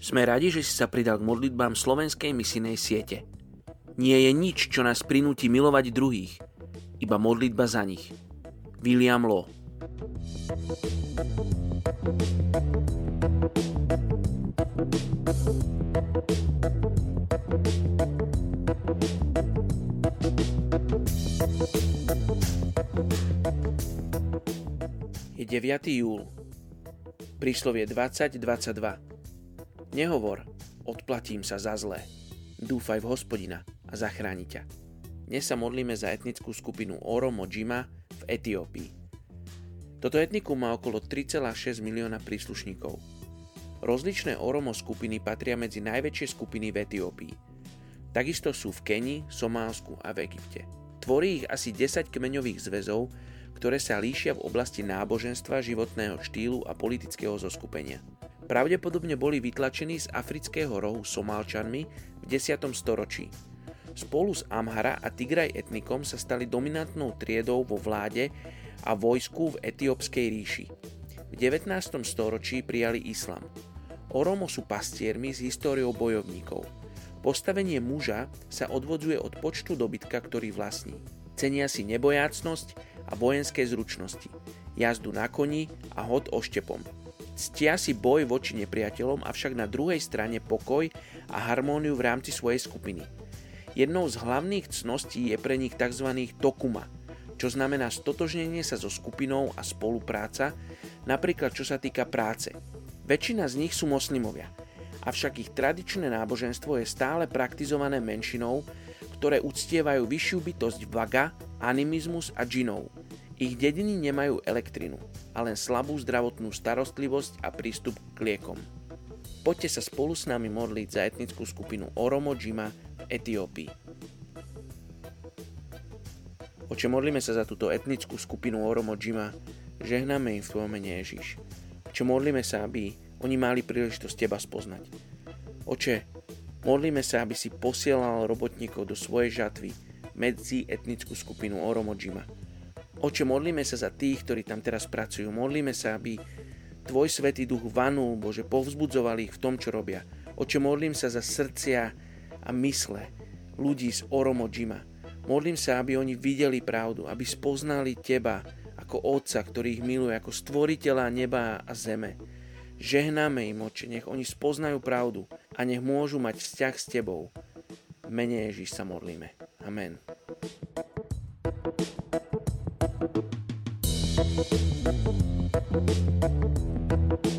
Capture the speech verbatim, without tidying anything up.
Sme radi, že si sa pridal k modlitbám Slovenskej misijnej siete. Nie je nič, čo nás prinúti milovať druhých, iba modlitba za nich. William Law. Je deviateho júla. Príslovie dvadsať dvadsaťdva. Nehovor, odplatím sa za zlé. Dúfaj v Hospodina a zachráni ťa. Dnes sa modlíme za etnickú skupinu Oromo-Jima v Etiópii. Toto etnikum má okolo tri celé šesť milióna príslušníkov. Rozličné Oromo skupiny patria medzi najväčšie skupiny v Etiópii. Takisto sú v Keni, Somálsku a v Egypte. Tvorí ich asi desať kmeňových zväzov, ktoré sa líšia v oblasti náboženstva, životného štýlu a politického zoskupenia. Pravdepodobne boli vytlačení z afrického rohu Somálčanmi v desiatom storočí. Spolu s Amhara a Tigraj etnikom sa stali dominantnou triedou vo vláde a vojsku v etiópskej ríši. V devätnástom storočí prijali islám. Oromo sú pastiermi s históriou bojovníkov. Postavenie muža sa odvodzuje od počtu dobytka, ktorý vlastní. Cenia si nebojácnosť a vojenské zručnosti, jazdu na koni a hod oštepom. Ctia si boj voči nepriateľom, avšak na druhej strane pokoj a harmóniu v rámci svojej skupiny. Jednou z hlavných cností je pre nich tzv. Tokuma, čo znamená stotožnenie sa so skupinou a spolupráca, napríklad čo sa týka práce. Väčšina z nich sú moslimovia, avšak ich tradičné náboženstvo je stále praktizované menšinou, ktoré uctievajú vyššiu bytosť vaga, animizmus a džinov. Ich dediny nemajú elektrinu, ale len slabú zdravotnú starostlivosť a prístup k liekom. Poďte sa spolu s nami modliť za etnickú skupinu Oromo-Jima v Etiópii. Oče, modlíme sa za túto etnickú skupinu Oromo-Jima, žehnáme im v tvojom mene Ježiš. Oče, modlíme sa, aby oni mali príležitosť teba spoznať. Oče, modlíme sa, aby si posielal robotníkov do svojej žatvy medzi etnickú skupinu Oromo-Jima. Oče, modlíme sa za tých, ktorí tam teraz pracujú. Modlíme sa, aby Tvoj Svätý Duch vanul, Bože, povzbudzoval ich v tom, čo robia. Oče, modlím sa za srdcia a mysle ľudí z Oromo-Jima. Modlím sa, aby oni videli pravdu, aby spoznali Teba ako Otca, ktorý ich miluje, ako Stvoriteľa neba a zeme. Žehnáme im, Oče, nech oni spoznajú pravdu a nech môžu mať vzťah s Tebou. V mene Ježiš sa modlíme. Amen. Thank you.